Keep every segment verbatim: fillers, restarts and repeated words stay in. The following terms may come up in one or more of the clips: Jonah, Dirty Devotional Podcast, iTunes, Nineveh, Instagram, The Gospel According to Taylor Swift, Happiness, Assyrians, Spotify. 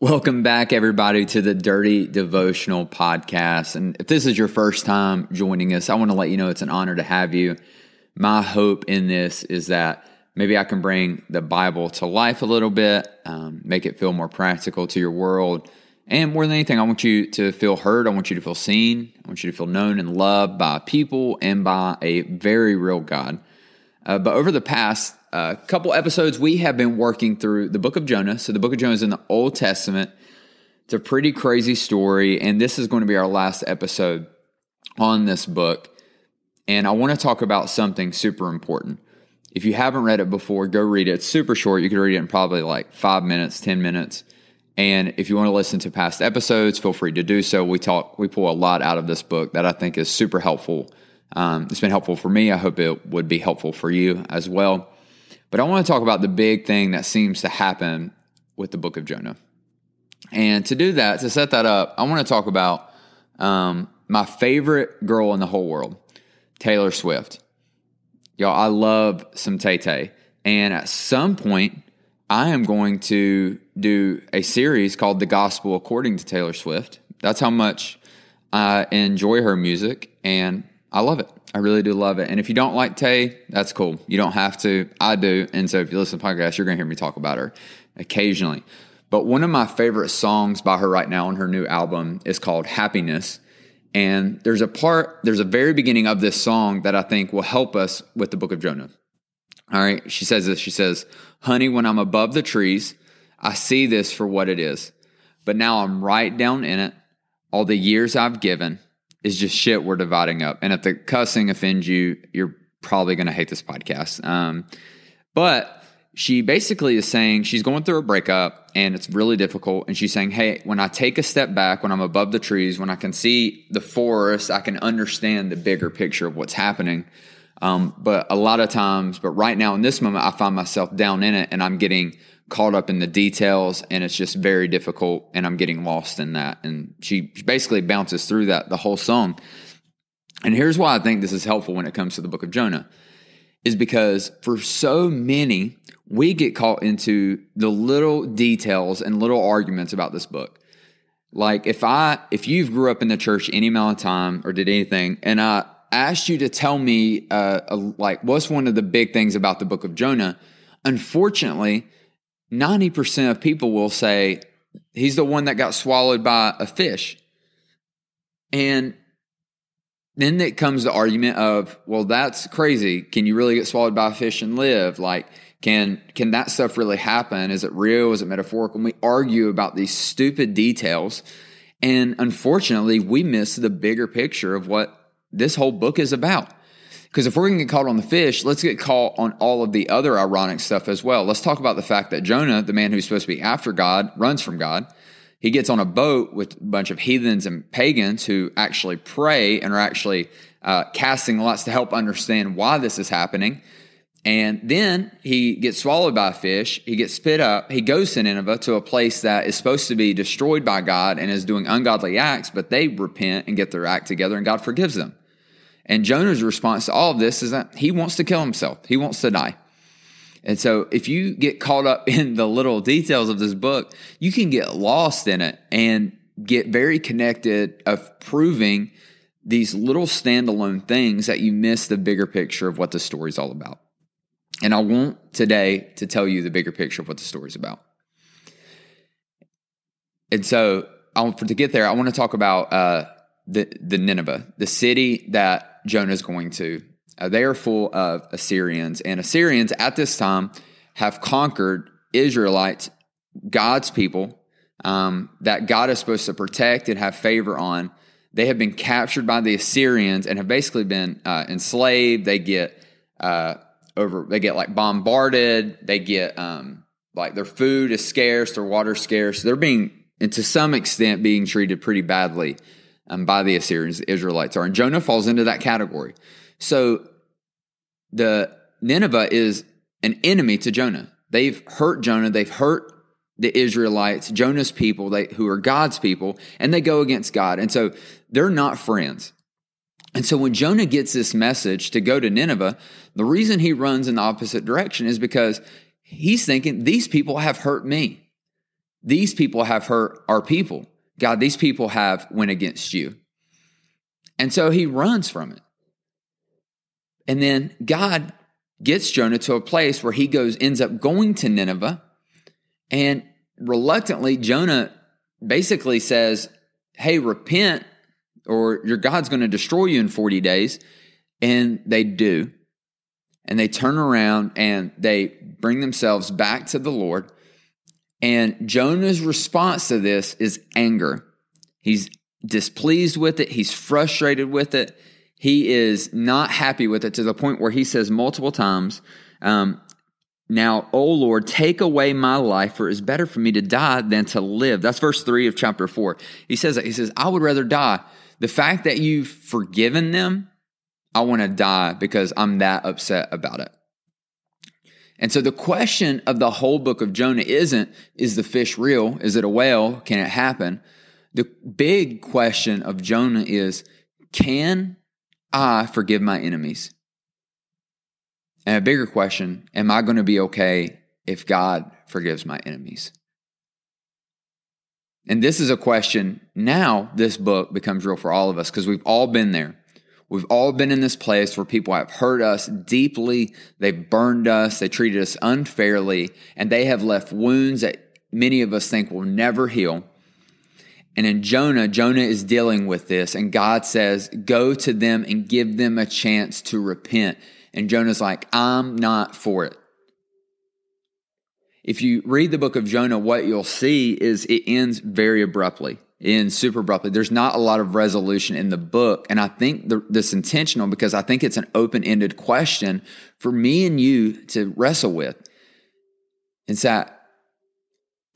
Welcome back, everybody, to the Dirty Devotional Podcast. And if this is your first time joining us, I want to let you know it's an honor to have you. My hope in this is that maybe I can bring the Bible to life a little bit, um, make it feel more practical to your world. And more than anything, I want you to feel heard. I want you to feel seen. I want you to feel known and loved by people and by a very real God. Uh, but over the past uh, couple episodes, we have been working through the book of Jonah. So the book of Jonah is in the Old Testament. It's a pretty crazy story, and this is going to be our last episode on this book. And I want to talk about something super important. If you haven't read it before, go read it. It's super short. You could read it in probably like five minutes, ten minutes. And if you want to listen to past episodes, feel free to do so. We talk, we pull a lot out of this book that I think is super helpful. Um, it's been helpful for me. I hope it would be helpful for you as well. But I want to talk about the big thing that seems to happen with the book of Jonah. And to do that, to set that up, I want to talk about um, my favorite girl in the whole world, Taylor Swift. Y'all, I love some Tay-Tay. And at some point, I am going to do a series called The Gospel According to Taylor Swift. That's how much I enjoy her music, and I love it. I really do love it. And if you don't like Tay, that's cool. You don't have to. I do. And so if you listen to podcasts, you're going to hear me talk about her occasionally. But one of my favorite songs by her right now on her new album is called Happiness. And there's a part, there's a very beginning of this song that I think will help us with the book of Jonah. All right. She says this. She says, "Honey, when I'm above the trees, I see this for what it is. But now I'm right down in it. All the years I've given is just shit we're dividing up." And if the cussing offends you, you're probably going to hate this podcast. Um, but she basically is saying she's going through a breakup and it's really difficult. And she's saying, hey, when I take a step back, when I'm above the trees, when I can see the forest, I can understand the bigger picture of what's happening. Um, but a lot of times, but right now in this moment, I find myself down in it and I'm getting caught up in the details, and it's just very difficult, and I'm getting lost in that. And she basically bounces through that the whole song. And here's why I think this is helpful when it comes to the book of Jonah, is because for so many, we get caught into the little details and little arguments about this book. Like if I, if you've grew up in the church any amount of time or did anything, and I asked you to tell me, uh, a, like what's one of the big things about the book of Jonah, unfortunately, ninety percent of people will say, he's the one that got swallowed by a fish. And then it comes the argument of, well, that's crazy. Can you really get swallowed by a fish and live? Like, can can that stuff really happen? Is it real? Is it metaphorical? And we argue about these stupid details. And unfortunately, we miss the bigger picture of what this whole book is about. Because if we're going to get caught on the fish, let's get caught on all of the other ironic stuff as well. Let's talk about the fact that Jonah, the man who's supposed to be after God, runs from God. He gets on a boat with a bunch of heathens and pagans who actually pray and are actually uh, casting lots to help understand why this is happening. And then he gets swallowed by a fish. He gets spit up. He goes to Nineveh, to a place that is supposed to be destroyed by God and is doing ungodly acts, but they repent and get their act together and God forgives them. And Jonah's response to all of this is that he wants to kill himself. He wants to die. And so if you get caught up in the little details of this book, you can get lost in it and get very connected of proving these little standalone things that you miss the bigger picture of what the story's all about. And I want today to tell you the bigger picture of what the story's about. And so I want, to get there, I want to talk about uh, the, the Nineveh, the city that Jonah's going to. Uh, they are full of Assyrians, and Assyrians at this time have conquered Israelites, God's people, um, that God is supposed to protect and have favor on. They have been captured by the Assyrians and have basically been uh, enslaved. They get uh, over, they get like bombarded. They get um, Like their food is scarce, their water is scarce. They're being, and to some extent, being treated pretty badly um, by the Assyrians, the Israelites are. And Jonah falls into that category. So the Nineveh is an enemy to Jonah. They've hurt Jonah. They've hurt the Israelites, Jonah's people, they, who are God's people, and they go against God. And so they're not friends. And so when Jonah gets this message to go to Nineveh, the reason he runs in the opposite direction is because he's thinking, these people have hurt me. These people have hurt our people. God, these people have went against you. And so he runs from it. And then God gets Jonah to a place where he goes, ends up going to Nineveh. And reluctantly, Jonah basically says, hey, repent, or your God's going to destroy you in forty days. And they do. And they turn around and they bring themselves back to the Lord. And Jonah's response to this is anger. He's displeased with it. He's frustrated with it. He is not happy with it, to the point where he says multiple times, um, now, O Lord, take away my life, for it is better for me to die than to live. That's verse three of chapter four. He says, he says, I would rather die. The fact that you've forgiven them, I want to die because I'm that upset about it. And so the question of the whole book of Jonah isn't, is the fish real? Is it a whale? Can it happen? The big question of Jonah is, can I forgive my enemies? And a bigger question, am I going to be okay if God forgives my enemies? And this is a question, now this book becomes real for all of us, because we've all been there. We've all been in this place where people have hurt us deeply, they've burned us, they treated us unfairly, and they have left wounds that many of us think will never heal. And in Jonah, Jonah is dealing with this, and God says, go to them and give them a chance to repent. And Jonah's like, I'm not for it. If you read the book of Jonah, what you'll see is it ends very abruptly. It ends super abruptly. There's not a lot of resolution in the book. And I think the, this intentional, because I think it's an open-ended question for me and you to wrestle with. It's that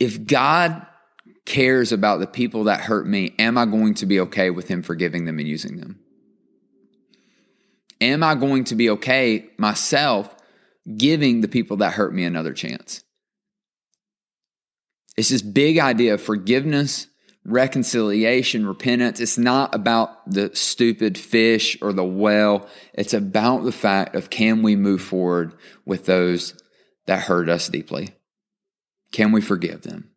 if God cares about the people that hurt me, am I going to be okay with him forgiving them and using them? Am I going to be okay myself giving the people that hurt me another chance? It's this big idea of forgiveness, reconciliation, repentance. It's not about the stupid fish or the well. It's about the fact of, can we move forward with those that hurt us deeply? Can we forgive them?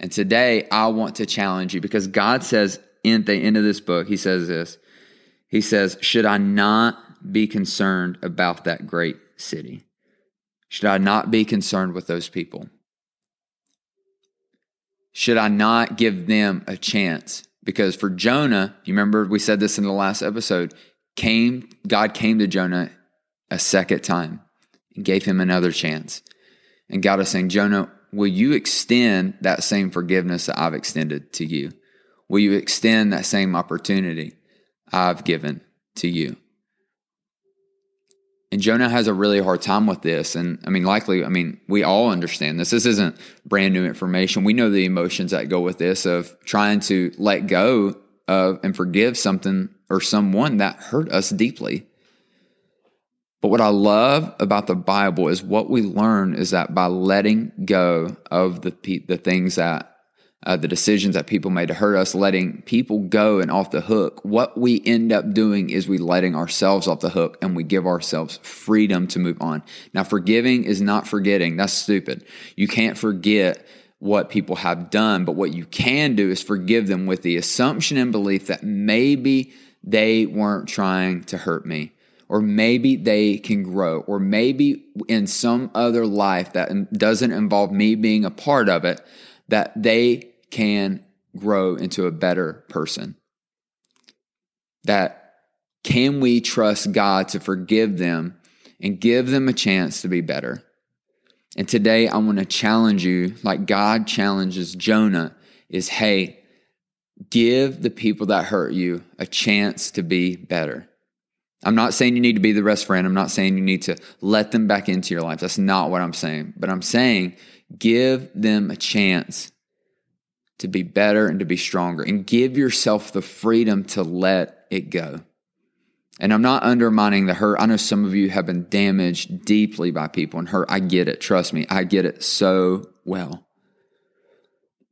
And today I want to challenge you, because God says in the end of this book, he says this. He says, should I not be concerned about that great city? Should I not be concerned with those people? Should I not give them a chance? Because for Jonah, you remember we said this in the last episode, came God came to Jonah a second time and gave him another chance. And God is saying, Jonah, will you extend that same forgiveness that I've extended to you? Will you extend that same opportunity I've given to you? And Jonah has a really hard time with this. And I mean, likely, I mean, we all understand this. This isn't brand new information. We know the emotions that go with this of trying to let go of and forgive something or someone that hurt us deeply. But what I love about the Bible is what we learn is that by letting go of the pe- the things that Uh, the decisions that people made to hurt us, letting people go and off the hook, what we end up doing is we letting ourselves off the hook, and we give ourselves freedom to move on. Now, forgiving is not forgetting. That's stupid. You can't forget what people have done, but what you can do is forgive them with the assumption and belief that maybe they weren't trying to hurt me, or maybe they can grow, or maybe in some other life that doesn't involve me being a part of it, that they can grow into a better person. That can we trust God to forgive them and give them a chance to be better? And today I want to challenge you, like God challenges Jonah, is, hey, give the people that hurt you a chance to be better. I'm not saying you need to be the best friend. I'm not saying you need to let them back into your life. That's not what I'm saying. But I'm saying give them a chance to be better and to be stronger, and give yourself the freedom to let it go. And I'm not undermining the hurt. I know some of you have been damaged deeply by people and hurt. I get it. Trust me. I get it so well.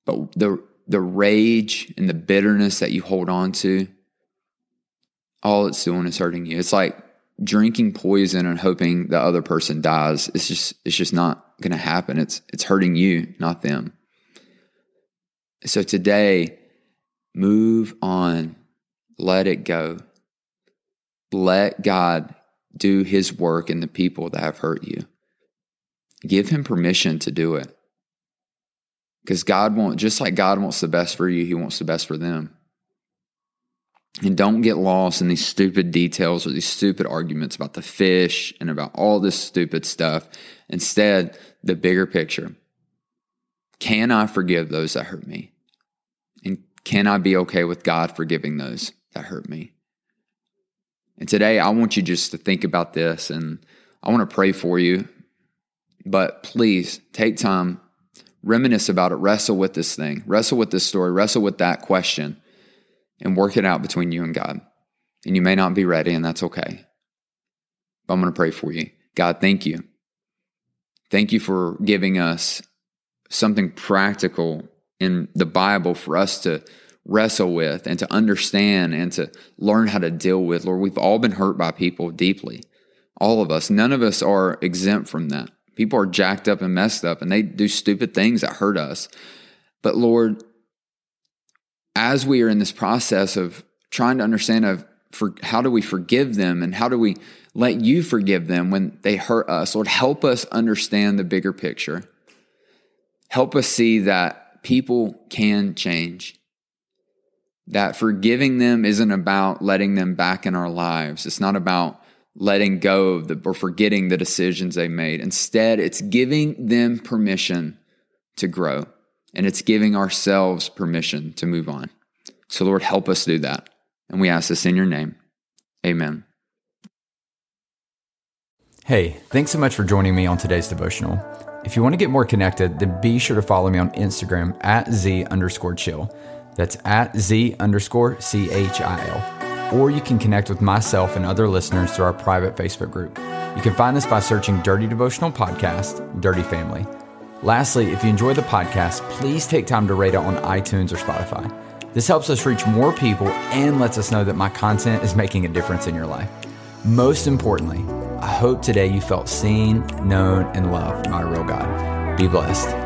But the the rage and the bitterness that you hold on to, all it's doing is hurting you. It's like drinking poison and hoping the other person dies. It's just it's just not going to happen. It's it's hurting you, not them. So today, move on. Let it go. Let God do his work in the people that have hurt you. Give him permission to do it. Because God wants, just like God wants the best for you, he wants the best for them. And don't get lost in these stupid details or these stupid arguments about the fish and about all this stupid stuff. Instead, the bigger picture. Can I forgive those that hurt me? And can I be okay with God forgiving those that hurt me? And today, I want you just to think about this, and I want to pray for you. But please, take time, reminisce about it, wrestle with this thing, wrestle with this story, wrestle with that question, and work it out between you and God. And you may not be ready, and that's okay. But I'm going to pray for you. God, thank you. Thank you for giving us something practical in the Bible for us to wrestle with and to understand and to learn how to deal with. Lord, we've all been hurt by people deeply. All of us. None of us are exempt from that. People are jacked up and messed up, and they do stupid things that hurt us. But Lord, as we are in this process of trying to understand of for, how do we forgive them and how do we let you forgive them when they hurt us, Lord, help us understand the bigger picture. Help us see that people can change. That forgiving them isn't about letting them back in our lives. It's not about letting go of the, or forgetting the decisions they made. Instead, it's giving them permission to grow. And it's giving ourselves permission to move on. So Lord, help us do that. And we ask this in your name. Amen. Hey, thanks so much for joining me on today's devotional. If you want to get more connected, then be sure to follow me on Instagram at Z underscore chill. That's at Z underscore C H I L. Or you can connect with myself and other listeners through our private Facebook group. You can find this by searching Dirty Devotional Podcast, Dirty Family. Lastly, if you enjoy the podcast, please take time to rate it on iTunes or Spotify. This helps us reach more people and lets us know that my content is making a difference in your life. Most importantly, I hope today you felt seen, known, and loved by a real God. Be blessed.